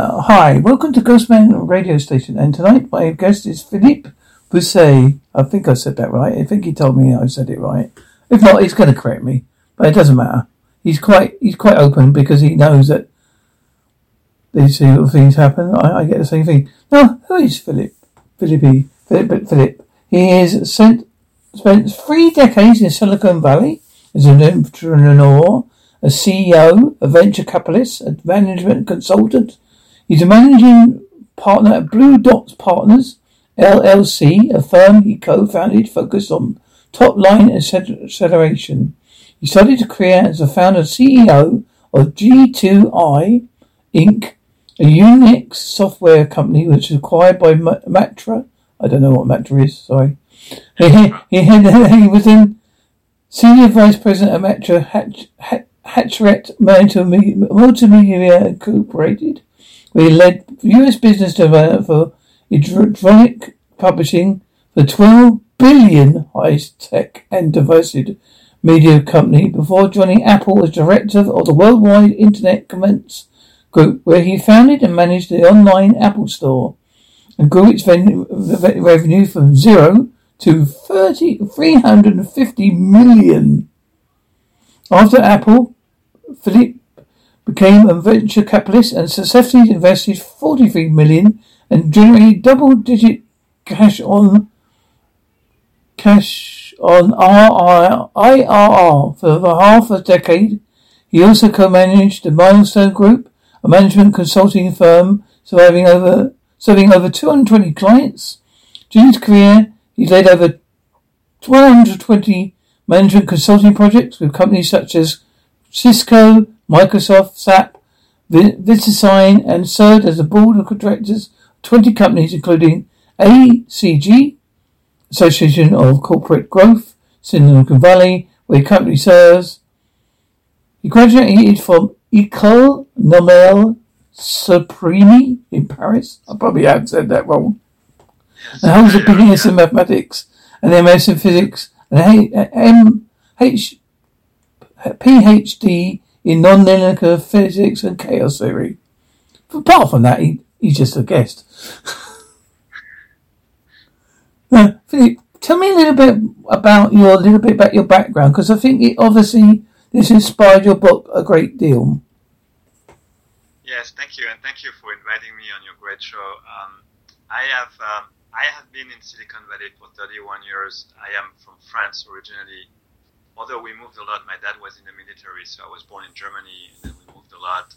Hi, welcome to Ghostman Radio Station, and tonight my guest is Philippe Bouissou. I think I said that right. I think he told me I said it right. If not, he's going to correct me, but it doesn't matter. He's quite open because he knows that these sort of things happen. I get the same thing. Now, who is Philippe? Philippe. He has spent 3 decades in Silicon Valley as an entrepreneur, a CEO, a venture capitalist, a management consultant. He's a managing partner at Blue Dots Partners, LLC, a firm he co-founded focused on top-line acceleration. He started his career as the founder and CEO of G2I Inc., a Unix software company which was acquired by Matra. I don't know what Matra is, sorry. He was in Senior Vice President at Matra, Hachette Multimedia Incorporated, where he led U.S. business development for Idrottsföreningen Publishing, the $12 billion high-tech and diversified media company, before joining Apple as director of the Worldwide Internet Commerce Group, where he founded and managed the online Apple Store and grew its revenue from zero to $350 million. After Apple, Philippe became a venture capitalist and successfully invested $43 million and generated double-digit cash on IRR for over half a decade. He also co-managed the Milestone Group, a management consulting firm serving over 220 clients. During his career, he led over 120 management consulting projects with companies such as Cisco, Microsoft, SAP, Visassign, and served as a board of directors of 20 companies, including ACG, Association of Corporate Growth, Silicon Valley, where the company serves. He graduated from École Normale Supérieure in Paris. I probably have said that wrong. And holds a BS in mathematics, an MS in physics, and PhD in non-linear physics and chaos theory. Apart from that, he's just a guest. Now, Philippe, tell me a little bit about your background, because I think this inspired your book a great deal. Yes, thank you, and thank you for inviting me on your great show. I have been in Silicon Valley for 31 years. I am from France originally. Although we moved a lot, my dad was in the military, so I was born in Germany, and then we moved a lot.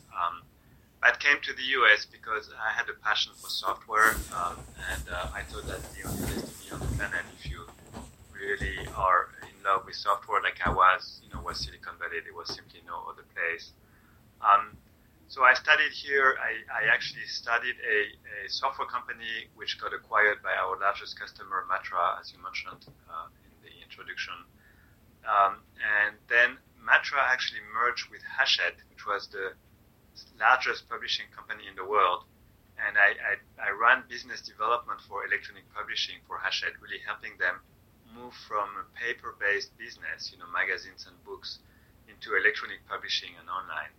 I came to the U.S. because I had a passion for software, and I thought that's the only place to be on the planet if you really are in love with software like I was. Was Silicon Valley, there was simply no other place. So I studied here. I actually studied a software company which got acquired by our largest customer, Matra, as you mentioned in the introduction. And then Matra actually merged with Hachette, which was the largest publishing company in the world. And I ran business development for electronic publishing for Hachette, really helping them move from a paper-based business, magazines and books, into electronic publishing and online.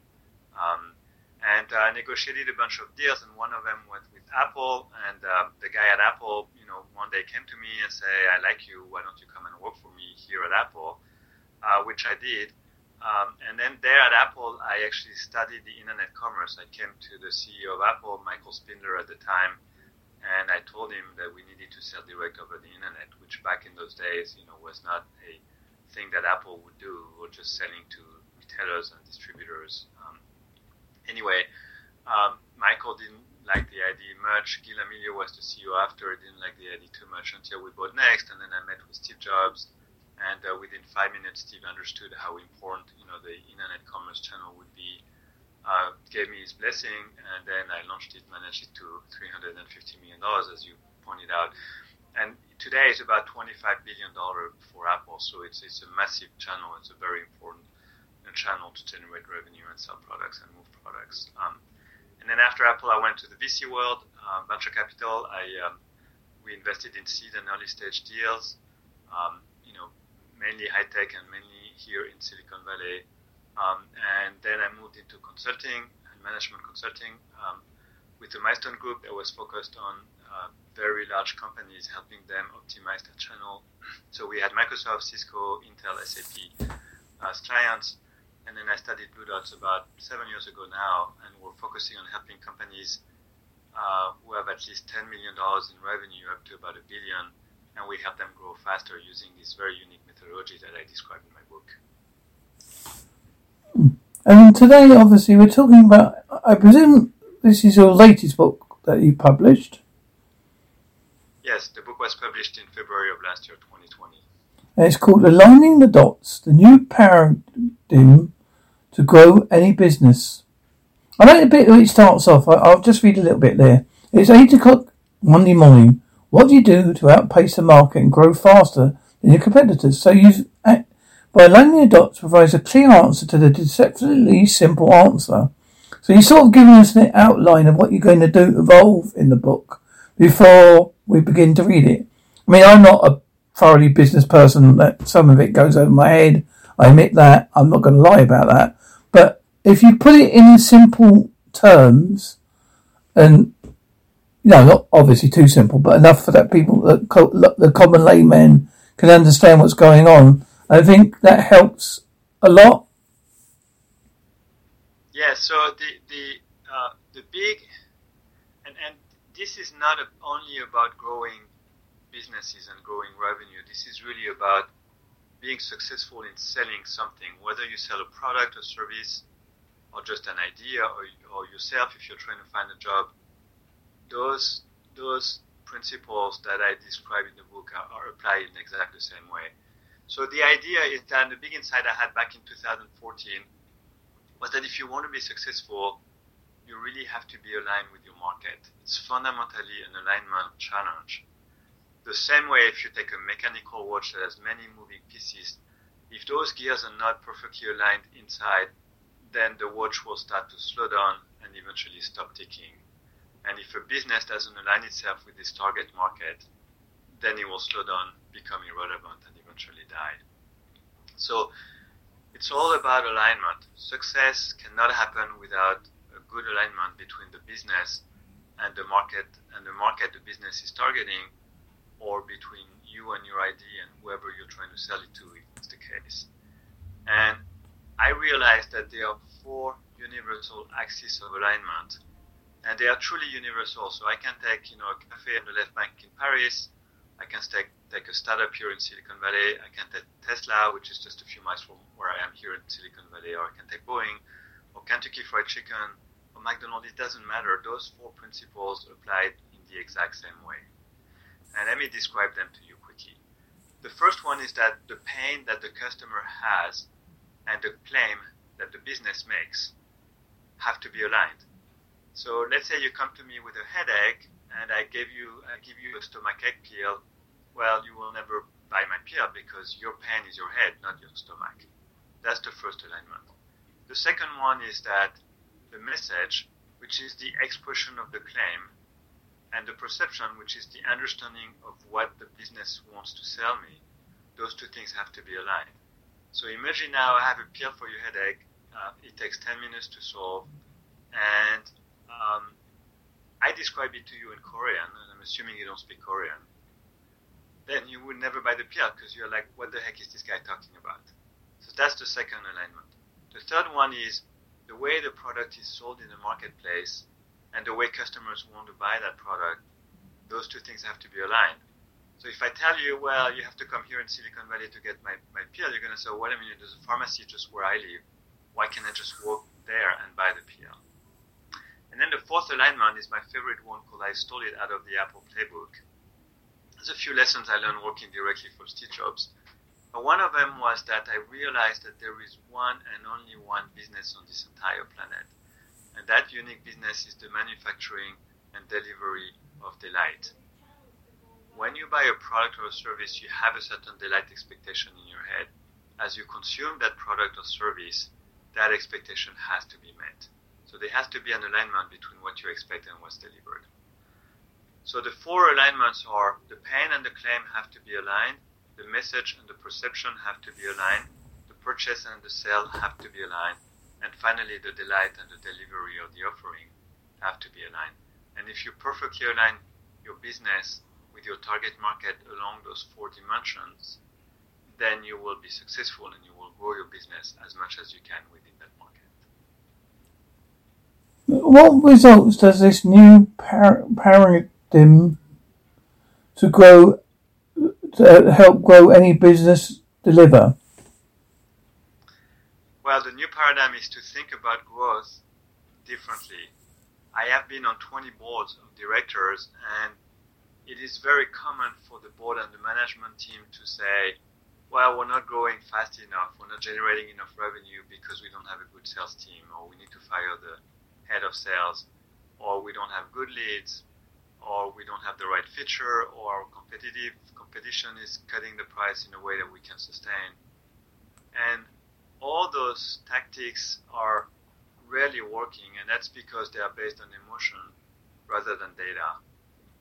And I negotiated a bunch of deals, and one of them was with Apple, and the guy at Apple, one day came to me and said, I like you, why don't you come and work for me here at Apple, which I did. And then there at Apple, I actually studied the internet commerce. I came to the CEO of Apple, Michael Spindler at the time, and I told him that we needed to sell direct over the internet, which back in those days, was not a thing that Apple would do, or just selling to retailers and distributors. Anyway, Michael didn't like the idea much. Gil Amelio was the CEO after. Didn't like the idea too much until we bought Next, and then I met with Steve Jobs. And within 5 minutes, Steve understood how important the internet commerce channel would be. Gave me his blessing, and then I launched it, managed it to $350 million, as you pointed out. And today it's about $25 billion for Apple. So it's a massive channel. It's a very important channel to generate revenue and sell products and move products. And then after Apple, I went to the VC world, venture capital. We invested in seed and early stage deals, mainly high tech and mainly here in Silicon Valley. And then I moved into consulting and management consulting, the Milestone Group that was focused on very large companies, helping them optimize their channel. So we had Microsoft, Cisco, Intel, SAP as clients. And then I studied Blue Dots about 7 years ago now, and we're focusing on helping companies who have at least $10 million in revenue up to about $1 billion, and we help them grow faster using this very unique methodology that I described in my book. And today, obviously, we're talking about, I presume this is your latest book that you published? Yes, the book was published in February of last year, 2020. And it's called Aligning the Dots, the New Paradigm to Grow Any Business. I like the bit where it starts off. I'll just read a little bit there. It's 8 o'clock Monday morning. What do you do to outpace the market and grow faster than your competitors? So you, by aligning the dots, provides a clear answer to the deceptively simple answer. So you're sort of giving us an outline of what you're going to do to evolve in the book before we begin to read it. I mean, I'm not a thoroughly business person. That some of it goes over my head. I admit that. I'm not going to lie about that. But if you put it in simple terms, and not obviously too simple, but enough for that people, the common layman, can understand what's going on, I think that helps a lot. Yeah. So the big, and this is not only about growing businesses and growing revenue. This is really about being successful in selling something, whether you sell a product or service or just an idea or yourself if you're trying to find a job. Those principles that I describe in the book are applied in exactly the same way. So the idea is that the big insight I had back in 2014 was that if you want to be successful, you really have to be aligned with your market. It's fundamentally an alignment challenge. The same way, if you take a mechanical watch that has many moving pieces, if those gears are not perfectly aligned inside, then the watch will start to slow down and eventually stop ticking. And if a business doesn't align itself with its target market, then it will slow down, become irrelevant, and eventually die. So it's all about alignment. Success cannot happen without a good alignment between the business and the market the business is targeting, or between you and your idea and whoever you're trying to sell it to, if it's the case. And I realized that there are four universal axes of alignment, and they are truly universal. So I can take, a cafe on the left bank in Paris, I can take a startup here in Silicon Valley, I can take Tesla, which is just a few miles from where I am here in Silicon Valley, or I can take Boeing, or Kentucky Fried Chicken, or McDonald's. It doesn't matter. Those four principles applied in the exact same way. And let me describe them to you quickly. The first one is that the pain that the customer has and the claim that the business makes have to be aligned. So let's say you come to me with a headache and I give you a stomachache pill. Well, you will never buy my pill because your pain is your head, not your stomach. That's the first alignment. The second one is that the message, which is the expression of the claim, and the perception, which is the understanding of what the business wants to sell me, those two things have to be aligned. So imagine now I have a pill for your headache. It takes 10 minutes to solve. And I describe it to you in Korean, and I'm assuming you don't speak Korean. Then you would never buy the pill because you're like, what the heck is this guy talking about? So that's the second alignment. The third one is the way the product is sold in the marketplace and the way customers want to buy that product. Those two things have to be aligned. So if I tell you, well, you have to come here in Silicon Valley to get my pill, you're going to say, wait a minute, there's a pharmacy just where I live. Why can't I just walk there and buy the pill? And then the fourth alignment is my favorite one called I Stole It Out of the Apple Playbook. There's a few lessons I learned working directly for Steve Jobs. But one of them was that I realized that there is one and only one business on this entire planet. And that unique business is the manufacturing and delivery of delight. When you buy a product or a service, you have a certain delight expectation in your head. As you consume that product or service, that expectation has to be met. So there has to be an alignment between what you expect and what's delivered. So the four alignments are the pain and the claim have to be aligned, the message and the perception have to be aligned, the purchase and the sale have to be aligned, and finally, the delight and the delivery of the offering have to be aligned. And if you perfectly align your business with your target market along those four dimensions, then you will be successful and you will grow your business as much as you can within that market. What results does this new paradigm to help grow any business deliver? Well, the new paradigm is to think about growth differently. I have been on 20 boards of directors, and it is very common for the board and the management team to say, well, we're not growing fast enough, we're not generating enough revenue because we don't have a good sales team, or we need to fire the head of sales, or we don't have good leads, or we don't have the right feature, or competition is cutting the price in a way that we can sustain. And all those tactics are rarely working, and that's because they are based on emotion rather than data.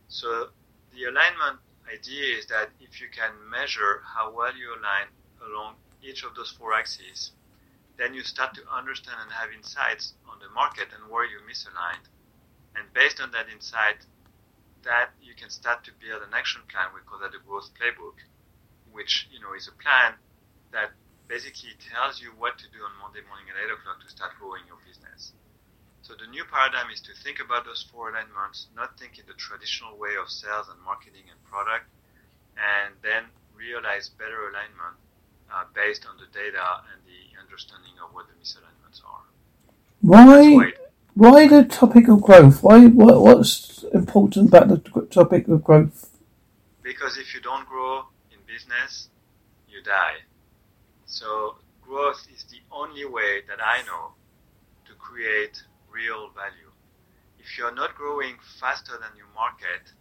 So the alignment idea is that if you can measure how well you align along each of those four axes, then you start to understand and have insights on the market and where you misaligned. And based on that insight, that you can start to build an action plan. We call that the growth playbook, which, you know, is a plan that basically tells you what to do on Monday morning at 8 o'clock to start growing your business. So the new paradigm is to think about those four alignments, not think in the traditional way of sales and marketing and product, and then realize better alignment based on the data and the understanding of what the misalignments are. Why the topic of growth? What's important about the topic of growth? Because if you don't grow in business, you die. So growth is the only way that I know to create real value. If you're not growing faster than your market,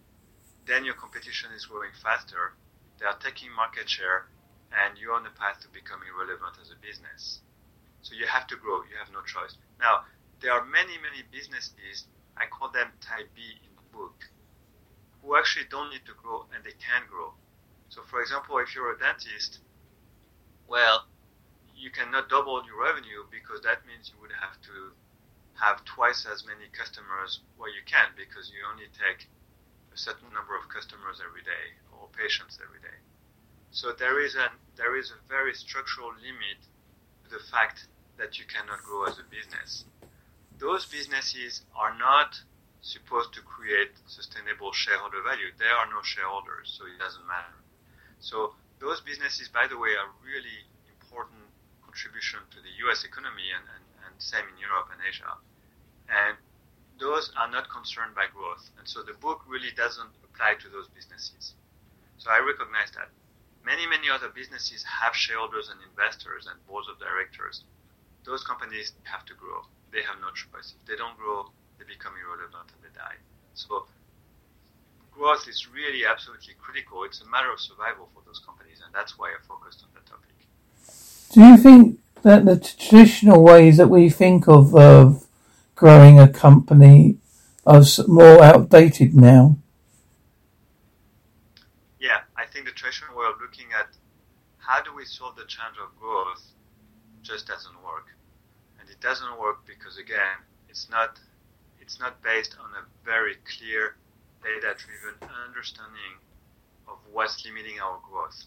then your competition is growing faster, they are taking market share, and you're on the path to becoming irrelevant as a business. So you have to grow, you have no choice. Now, there are many, many businesses, I call them type B in the book, who actually don't need to grow and they can grow. So for example, if you're a dentist, well, you cannot double your revenue because that means you would have to have twice as many customers where you can, because you only take a certain number of customers every day or patients every day. So there is a very structural limit to the fact that you cannot grow as a business. Those businesses are not supposed to create sustainable shareholder value. There are no shareholders, so it doesn't matter. So those businesses, by the way, are really important contribution to the U.S. economy and same in Europe and Asia. And those are not concerned by growth. And so the book really doesn't apply to those businesses. So I recognize that. Many, many other businesses have shareholders and investors and boards of directors. Those companies have to grow. They have no choice. If they don't grow, they become irrelevant and they die. So growth is really absolutely critical. It's a matter of survival for those companies, and that's why I focused on that topic. Do you think that the traditional ways that we think of growing a company are more outdated now? Yeah, I think the traditional way of looking at how do we solve the challenge of growth just doesn't work. And it doesn't work because, again, it's not based on a very clear data-driven understanding of what's limiting our growth.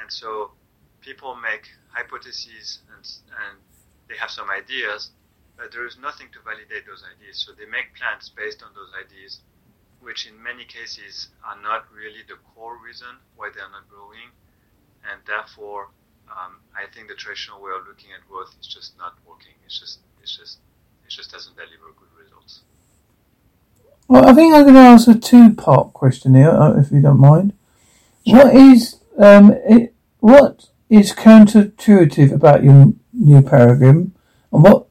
And so people make hypotheses and they have some ideas, but there is nothing to validate those ideas. So they make plans based on those ideas, which in many cases are not really the core reason why they are not growing. And therefore, I think the traditional way of looking at growth is just not working. It just doesn't deliver good results. Well, I think I'm going to ask a two-part question here, if you don't mind. Sure. What is counterintuitive about your new paradigm, and what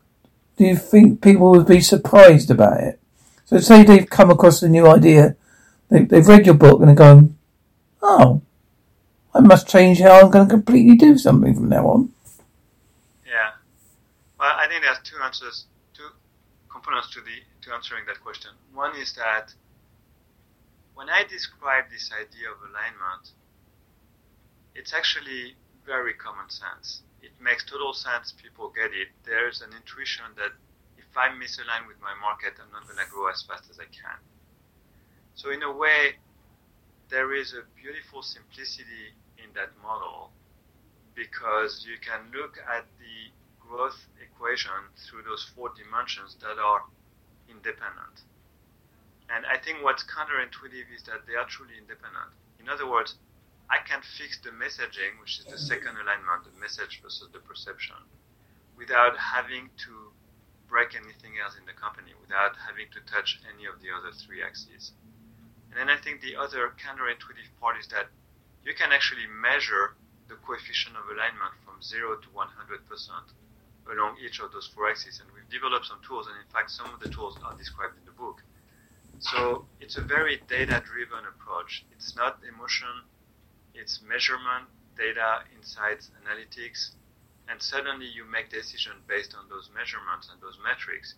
do you think people would be surprised about it? So say they've come across a new idea, they've read your book and they're going, oh, I must change how I'm going to completely do something from now on. Yeah. Well, I think there's two components to answering that question. One is that when I describe this idea of alignment, it's actually very common sense. It makes total sense. People get it. There's an intuition that if if I'm misaligned with my market, I'm not going to grow as fast as I can. So in a way, there is a beautiful simplicity in that model, because you can look at the growth equation through those four dimensions that are independent. And I think what's counterintuitive is that they are truly independent. In other words, I can fix the messaging, which is the second alignment, the message versus the perception, without having to break anything else in the company, without having to touch any of the other three axes. And then I think the other counterintuitive part is that you can actually measure the coefficient of alignment from 0 to 100% along each of those four axes. And we've developed some tools, and in fact, some of the tools are described in the book. So it's a very data-driven approach. It's not emotion, it's measurement, data, insights, analytics, and suddenly you make decisions based on those measurements and those metrics.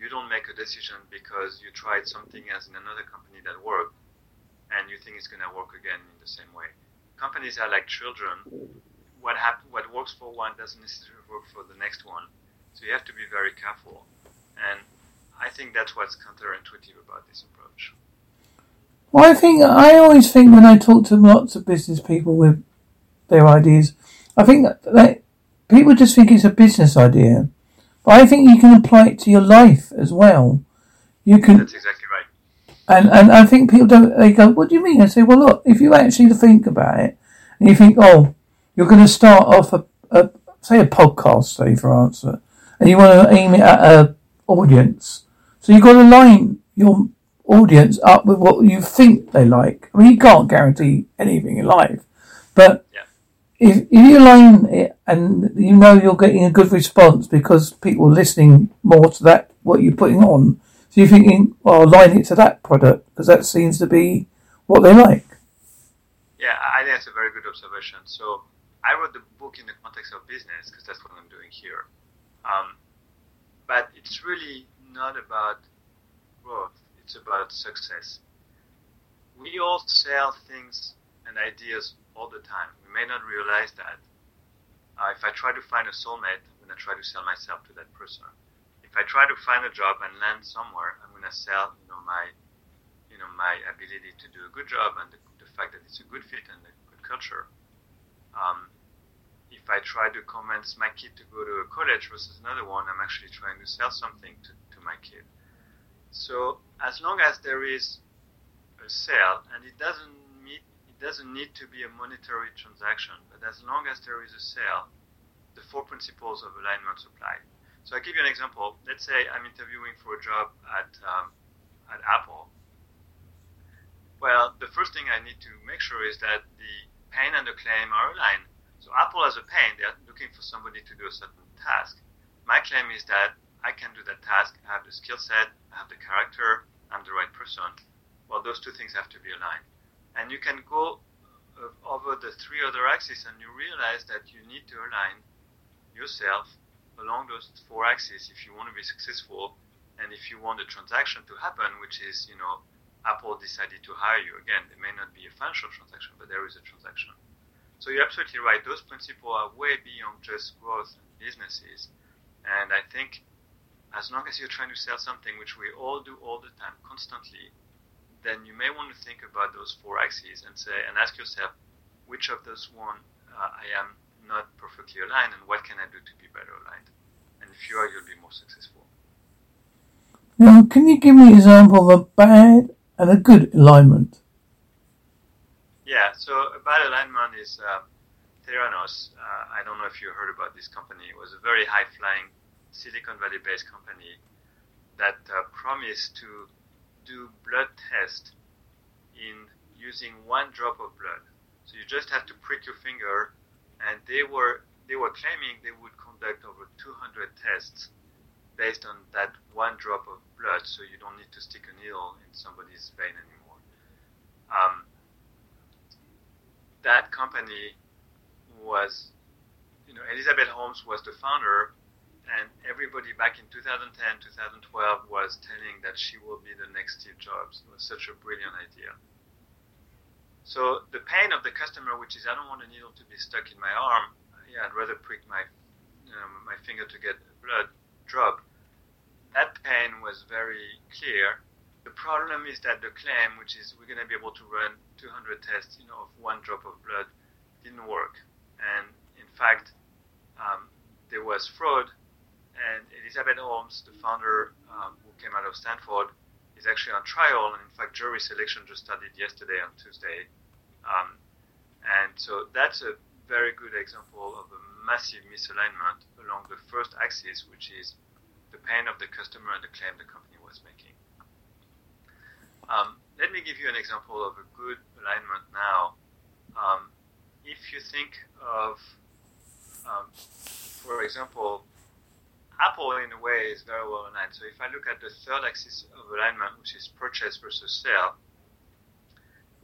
You don't make a decision because you tried something else in another company that worked, and you think it's going to work again in the same way. Companies are like children. What works for one doesn't necessarily work for the next one. So you have to be very careful. And I think that's what's counterintuitive about this approach. Well, I always think when I talk to lots of business people with their ideas, I think that people just think it's a business idea. But I think you can apply it to your life as well. You can. That's exactly right. And I think people don't, they go, what do you mean? I say, well, look, if you actually think about it, and you think, oh, you're going to start off a podcast, say, for answer, and you want to aim it at an audience. So you've got to line your audience up with what you think they like. I mean, you can't guarantee anything in life, but if you line it and you know you're getting a good response because people are listening more to that, what you're putting on, you're thinking, well, I'll line it to that product because that seems to be what they like. Yeah, I think that's a very good observation. So I wrote the book in the context of business because that's what I'm doing here. But it's really not about growth. It's about success. We all sell things and ideas all the time. We may not realize that. If I try to find a soulmate, I'm going to try to sell myself to that person. If I try to find a job and land somewhere, I'm going to sell, my ability to do a good job and the fact that it's a good fit and a good culture. If I try to convince my kid to go to a college versus another one, I'm actually trying to sell something to my kid. So as long as there is a sale, and it doesn't need to be a monetary transaction, but as long as there is a sale, the four principles of alignment apply. So I'll give you an example. Let's say I'm interviewing for a job at Apple. Well, the first thing I need to make sure is that the pain and the claim are aligned. So Apple has a pain. They're looking for somebody to do a certain task. My claim is that I can do that task. I have the skill set. I have the character. I'm the right person. Well, those two things have to be aligned. And you can go over the three other axes, and you realize that you need to align yourself along those four axes if you want to be successful and if you want the transaction to happen, which is, Apple decided to hire you. Again, it may not be a financial transaction, but there is a transaction. So you're absolutely right. Those principles are way beyond just growth and businesses. And I think as long as you're trying to sell something, which we all do all the time, constantly, then you may want to think about those four axes and ask yourself, which of those one I am not perfectly aligned, and what can I do to be better aligned? And if you are, you'll be more successful. Now, can you give me an example of a bad and a good alignment? Yeah, so a bad alignment is Theranos. I don't know if you heard about this company. It was a very high-flying Silicon Valley-based company that promised to do blood tests in using one drop of blood. So you just have to prick your finger. And they were claiming they would conduct over 200 tests based on that one drop of blood, so you don't need to stick a needle in somebody's vein anymore. That company was, Elizabeth Holmes was the founder, and everybody back in 2010, 2012 was telling that she will be the next Steve Jobs. It was such a brilliant idea. So the pain of the customer, which is I don't want a needle to be stuck in my arm. Yeah, I'd rather prick my finger to get a blood drop. that pain was very clear. The problem is that the claim, which is we're going to be able to run 200 tests, of one drop of blood, didn't work. And in fact, there was fraud. And Elizabeth Holmes, the founder who came out of Stanford, is actually on trial. And in fact, jury selection just started yesterday on Tuesday. And so that's a very good example of a massive misalignment along the first axis, which is the pain of the customer and the claim the company was making. Let me give you an example of a good alignment now. If you think of, for example, Apple in a way is very well aligned. So if I look at the third axis of alignment, which is purchase versus sale,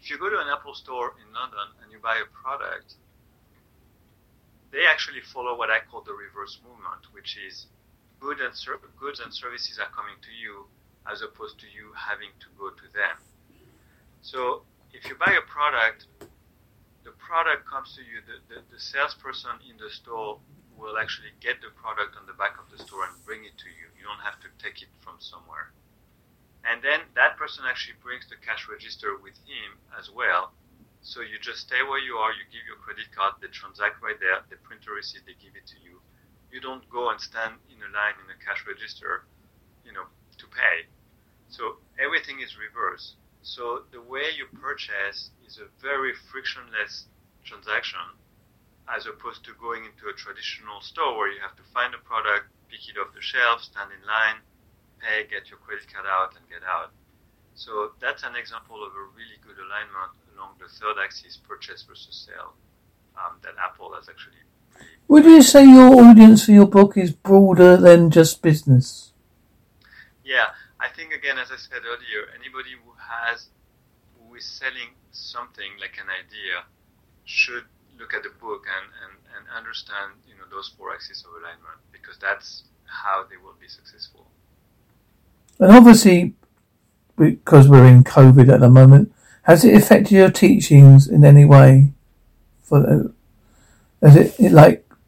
if you go to an Apple store in London and you buy a product, they actually follow what I call the reverse movement, which is goods and services are coming to you as opposed to you having to go to them. So if you buy a product, the product comes to you, the salesperson in the store will actually get the product on the back of the store and bring it to you. You don't have to take it from somewhere. And then that person actually brings the cash register with him as well. So you just stay where you are, you give your credit card, they transact right there, they print a receipt, they give it to you. You don't go and stand in a line in the cash register, to pay. So everything is reverse. So the way you purchase is a very frictionless transaction, as opposed to going into a traditional store where you have to find a product, pick it off the shelf, stand in line, pay, get your credit card out, and get out. So that's an example of a really good alignment along the third axis, purchase versus sale, that Apple has actually... Would you say your audience for your book is broader than just business? Yeah, I think, again, as I said earlier, anybody who is selling something like an idea should look at the book and understand those four axes of alignment, because that's how they will be successful. And obviously, because we're in COVID at the moment, has it affected your teachings in any way?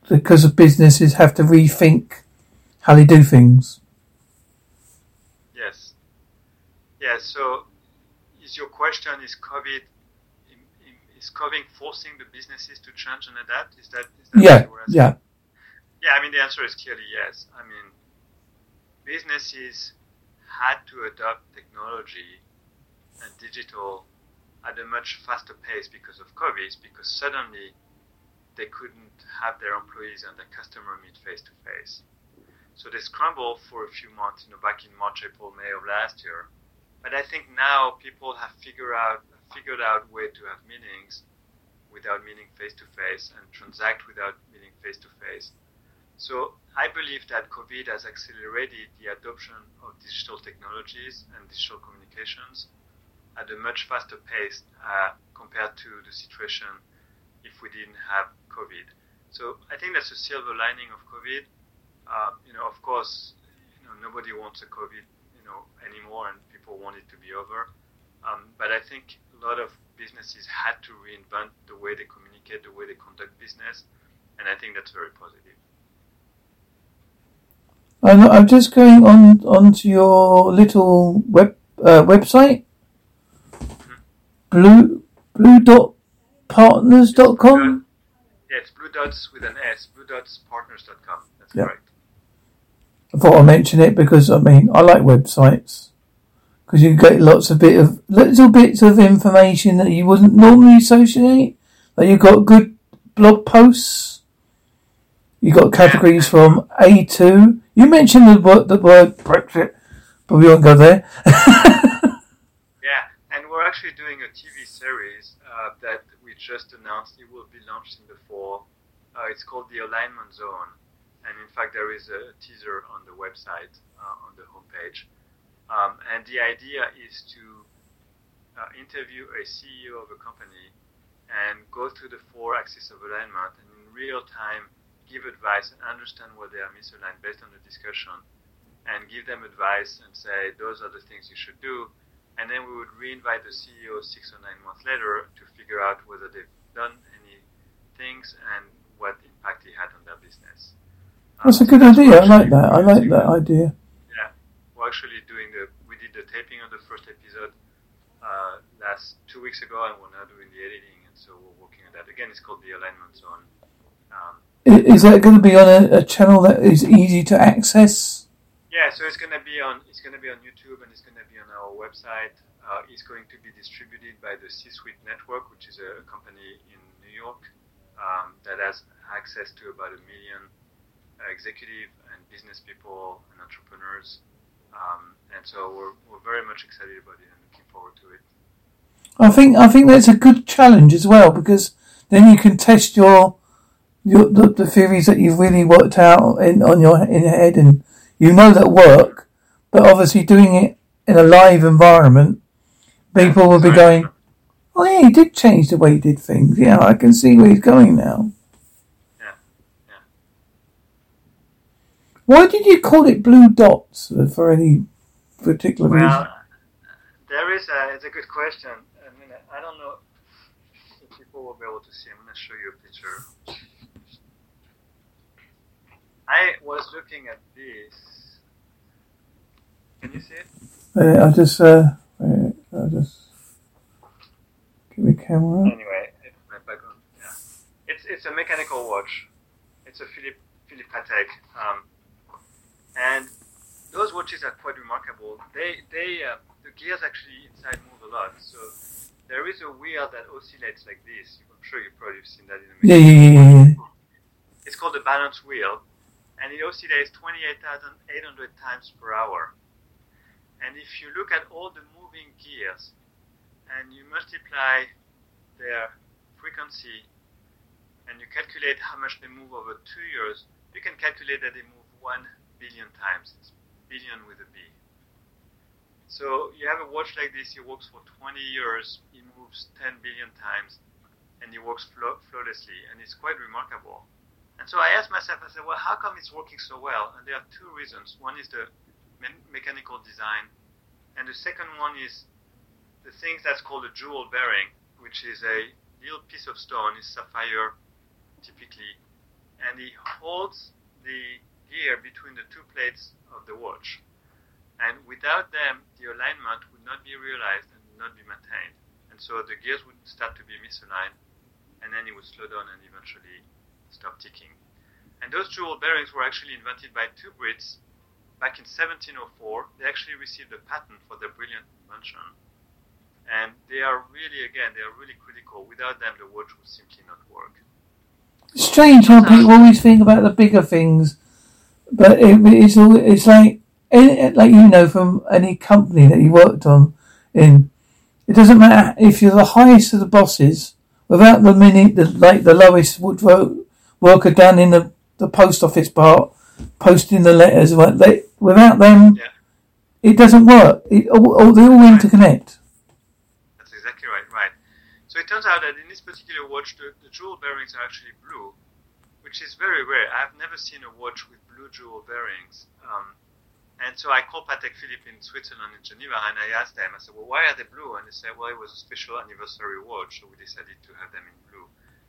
Because of businesses have to rethink how they do things? Yes. Yeah. So, is COVID? Is COVID forcing the businesses to change and adapt? Is that what you were asking? Yeah, I mean, the answer is clearly yes. I mean, businesses had to adopt technology and digital at a much faster pace because of COVID, because suddenly they couldn't have their employees and their customer meet face-to-face. So they scrambled for a few months, back in March, April, May of last year. But I think now people have figured out way to have meetings without meeting face-to-face and transact without meeting face-to-face. So I believe that COVID has accelerated the adoption of digital technologies and digital communications at a much faster pace compared to the situation if we didn't have COVID. So I think that's a silver lining of COVID. Of course, nobody wants a COVID, anymore, and people want it to be over. But I think a lot of businesses had to reinvent the way they communicate, the way they conduct business, and I think that's very positive. I'm just going onto your little website, bluedotpartners.com? Yeah, it's Blue Dots with an S, bluedotspartners.com. That's correct. I thought I'd mention it because, I like websites. Because you get little bits of information that you wouldn't normally associate. Like you've got good blog posts. You've got categories from A2. You mentioned the word Brexit, but we won't go there. Yeah, and we're actually doing a TV series that we just announced. It will be launched in the fall. It's called The Alignment Zone. And in fact, there is a teaser on the website, on the homepage. And the idea is to interview a CEO of a company and go through the four axes of alignment and in real time give advice and understand where they are misaligned based on the discussion and give them advice and say, those are the things you should do. And then we would reinvite the CEO 6 or 9 months later to figure out whether they've done any things and what impact it had on their business. That's a good idea. I like that idea. We're actually we did the taping of the first episode last 2 weeks ago, and we're now doing the editing, and so we're working on that. Again, it's called The Alignment Zone. Is that going to be on a channel that is easy to access? Yeah, so it's going to be on YouTube, and it's going to be on our website. It's going to be distributed by the C Suite Network, which is a company in New York that has access to about 1 million executive and business people and entrepreneurs, and so we're very much excited about it and looking forward to it. I think that's a good challenge as well, because then you can test the theories that you've really worked out in your head, and you know that work, but obviously doing it in a live environment, people will be going, "Oh yeah, he did change the way he did things. Yeah, I can see where he's going now." Why did you call it Blue Dots for any particular reason? Well, it's a good question. I mean, I don't know if people will be able to see. I'm going to show you a picture. I was looking at this. Can you see it? I'll just get the camera. Anyway, it's my background. Yeah. It's a mechanical watch. It's a Philippe Patek. And those watches are quite remarkable. They the gears actually inside move a lot. So there is a wheel that oscillates like this. I'm sure you've probably seen that in the movie. Yeah. It's called the balance wheel, and it oscillates 28,800 times per hour. And if you look at all the moving gears, and you multiply their frequency, and you calculate how much they move over 2 years, you can calculate that they move 1 billion times. It's billion with a B. So you have a watch like this, it works for 20 years, it moves 10 billion times, and it works flawlessly, and it's quite remarkable. And so I asked myself, I said, well, how come it's working so well? And there are two reasons. One is the mechanical design, and the second one is the thing that's called a jewel bearing, which is a little piece of stone, is sapphire typically, and it holds the gear between the two plates of the watch, and without them the alignment would not be realized and would not be maintained, and so the gears would start to be misaligned, and then it would slow down and eventually stop ticking. And those jewel bearings were actually invented by two Brits back in 1704. They actually received a patent for their brilliant invention, and they are really critical. Without them the watch would simply not work. It's strange how people always think about the bigger things. But it's like from any company that you worked on in, it doesn't matter if you're the highest of the bosses, without the lowest worker down in the post office part, posting the letters, without them, yeah, it doesn't work. They all interconnect. That's exactly right, right. So it turns out that in this particular watch, the jewel bearings are actually blue, which is very rare. I've never seen a watch with blue jewel bearings. And so I called Patek Philippe in Switzerland, in Geneva, and I asked them, I said, well, why are they blue? And they said, well, it was a special anniversary watch, so we decided to have them in blue.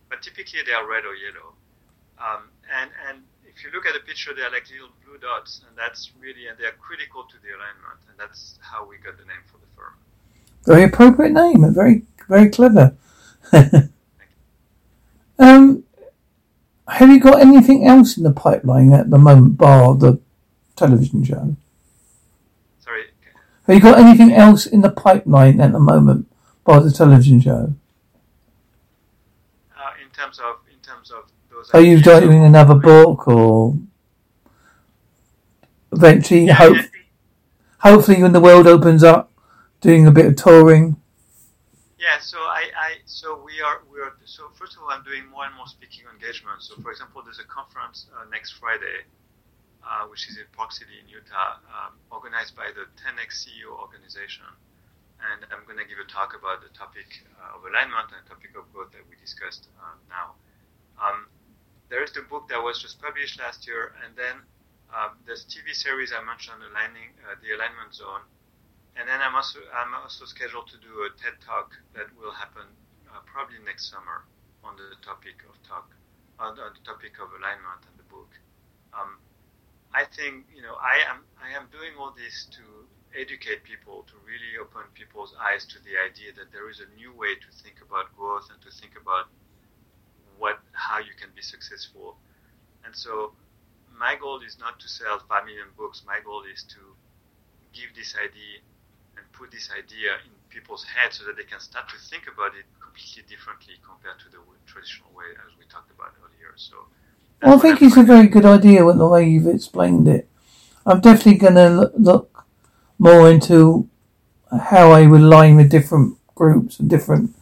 But typically they are red or yellow. And if you look at the picture, they are like little blue dots, and that's really, and they are critical to the alignment, and that's how we got the name for the firm. Very appropriate name, and very, very clever. Thank you. Have you got anything else in the pipeline at the moment, bar the television show? Sorry? Have you got anything else in the pipeline at the moment, bar the television show? In terms of those... Are you doing another book, or... Eventually, hopefully when the world opens up, doing a bit of touring? Yeah, so so first of all, I'm doing more and more speaking engagements. So for example, there's a conference next Friday, which is in Park City in Utah, organized by the 10X CEO organization. And I'm going to give a talk about the topic of alignment and topic of growth that we discussed now. There is the book that was just published last year, and then this TV series I mentioned, The Alignment Zone. And then I'm also scheduled to do a TED Talk that will happen probably next summer on the topic of alignment and the book. I think, you know, I am doing all this to educate people, to really open people's eyes to the idea that there is a new way to think about growth and to think about how you can be successful. And so my goal is not to sell 5 million books. My goal is to give this idea and put this idea in people's heads so that they can start to think about it completely differently compared to the traditional way, as we talked about earlier. So I think it's a very good idea with the way you've explained it. I'm definitely going to look more into how I would align with different groups and different,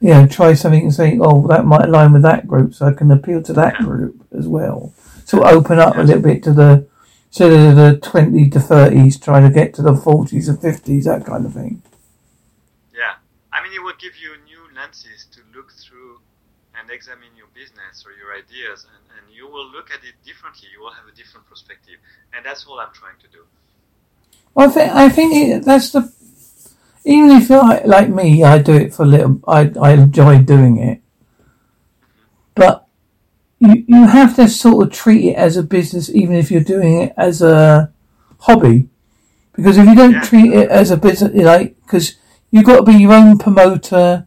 you know, try something and say, oh, that might align with that group, so I can appeal to that group as well. So open up a little bit to the sort of the 20 to 30s, trying to get to the 40s and 50s, that kind of thing. Yeah. I mean, it would give you new lenses to look through and examine your business or your ideas, and you will look at it differently. You will have a different perspective, and that's all I'm trying to do. Well, I think that's the. Even if you're like me, I do it for a little. I enjoy doing it, but you have to sort of treat it as a business, even if you're doing it as a hobby, because if you don't treat it as a business, like, because you've got to be your own promoter,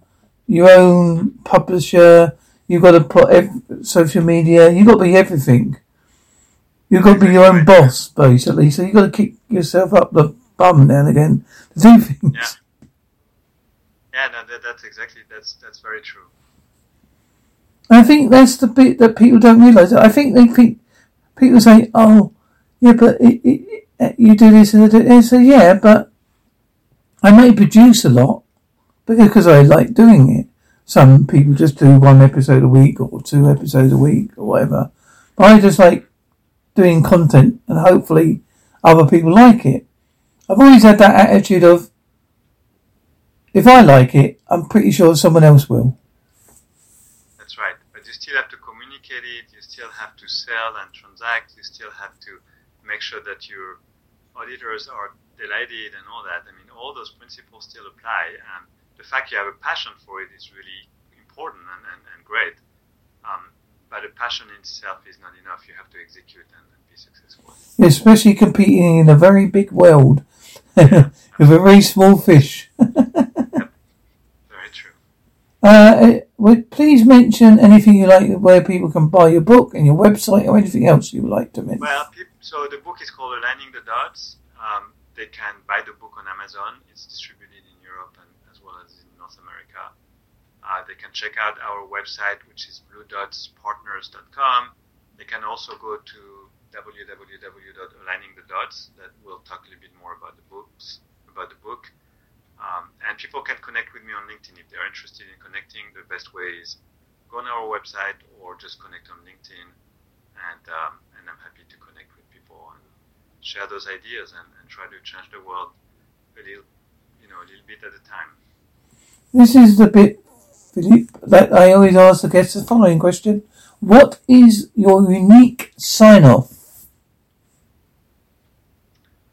your own publisher. You've got to put social media. You've got to be everything. You've got to be your own boss, basically. So you've got to kick yourself up the bum now and again to do things. Yeah, no, that's very true. I think that's the bit that people don't realise. I think they think people say, "Oh, yeah, but you do this and do this." So yeah, but I may produce a lot because I like doing it. Some people just do one episode a week or two episodes a week or whatever. But I just like doing content and hopefully other people like it. I've always had that attitude of, if I like it, I'm pretty sure someone else will. That's right. But you still have to communicate it. You still have to sell and transact. You still have to make sure that your auditors are delighted and all that. I mean, all those principles still apply. The fact you have a passion for it is really important and great. But a passion in itself is not enough. You have to execute and be successful. Especially competing in a very big world with a very small fish. Yep. Very true. Please mention anything you like where people can buy your book and your website or anything else you would like to mention. Well, so the book is called Aligning the Dots. They can buy the book on Amazon. It's distributed in Europe and America. They can check out our website, which is bluedotspartners.com. They can also go to www.aligningthedots. That will talk a little bit more about the book. And people can connect with me on LinkedIn if they're interested in connecting. The best way is go on our website or just connect on LinkedIn. And I'm happy to connect with people and share those ideas and try to change the world a little bit at a time. This is the bit, Philippe, that I always ask the guests the following question. What is your unique sign-off?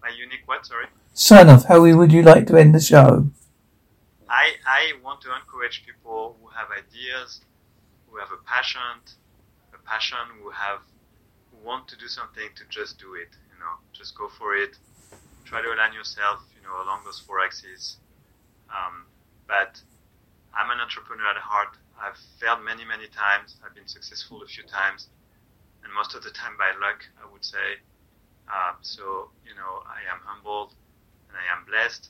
My unique what, sorry? Sign-off. How would you like to end the show? I want to encourage people who have ideas, who have a passion, who want to do something to just do it. You know, just go for it. Try to align yourself, along those four axes. But I'm an entrepreneur at heart. I've failed many, many times. I've been successful a few times, and most of the time by luck, I would say. So, I am humbled and I am blessed,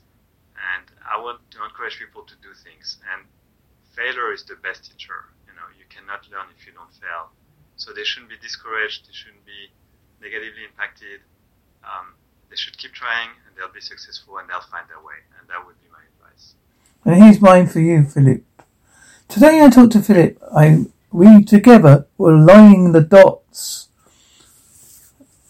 and I want to encourage people to do things. And failure is the best teacher. You cannot learn if you don't fail. So they shouldn't be discouraged. They shouldn't be negatively impacted. They should keep trying, and they'll be successful, and they'll find their way. And that would be my advice. And here's mine for you, Philippe. Today I talked to Philippe. We together were aligning the dots.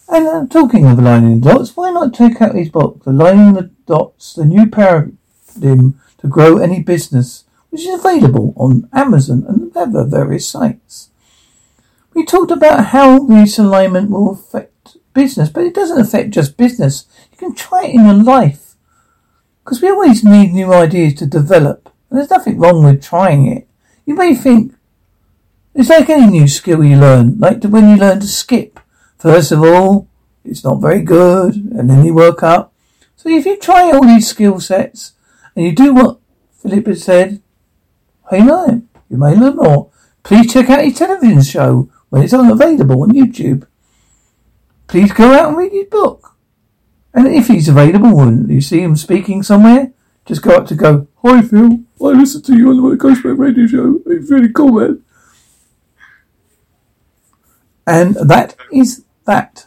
And I'm talking of aligning the dots. Why not check out his book, Aligning the Dots, the New Paradigm to Grow Any Business, which is available on Amazon and other various sites. We talked about how this alignment will affect business, but it doesn't affect just business. You can try it in your life. Because we always need new ideas to develop. And there's nothing wrong with trying it. You may think, it's like any new skill you learn. Like when you learn to skip. First of all, it's not very good, and then you work up. So if you try all these skill sets and you do what Philippe has said, hey, no, you may learn more. Please check out his television show when it's available on YouTube. Please go out and read his book. And if he's available and you see him speaking somewhere, just go up to go, hi Phil, I listened to you on the Ghostman Radio Show. It's really cool, man. And that is that.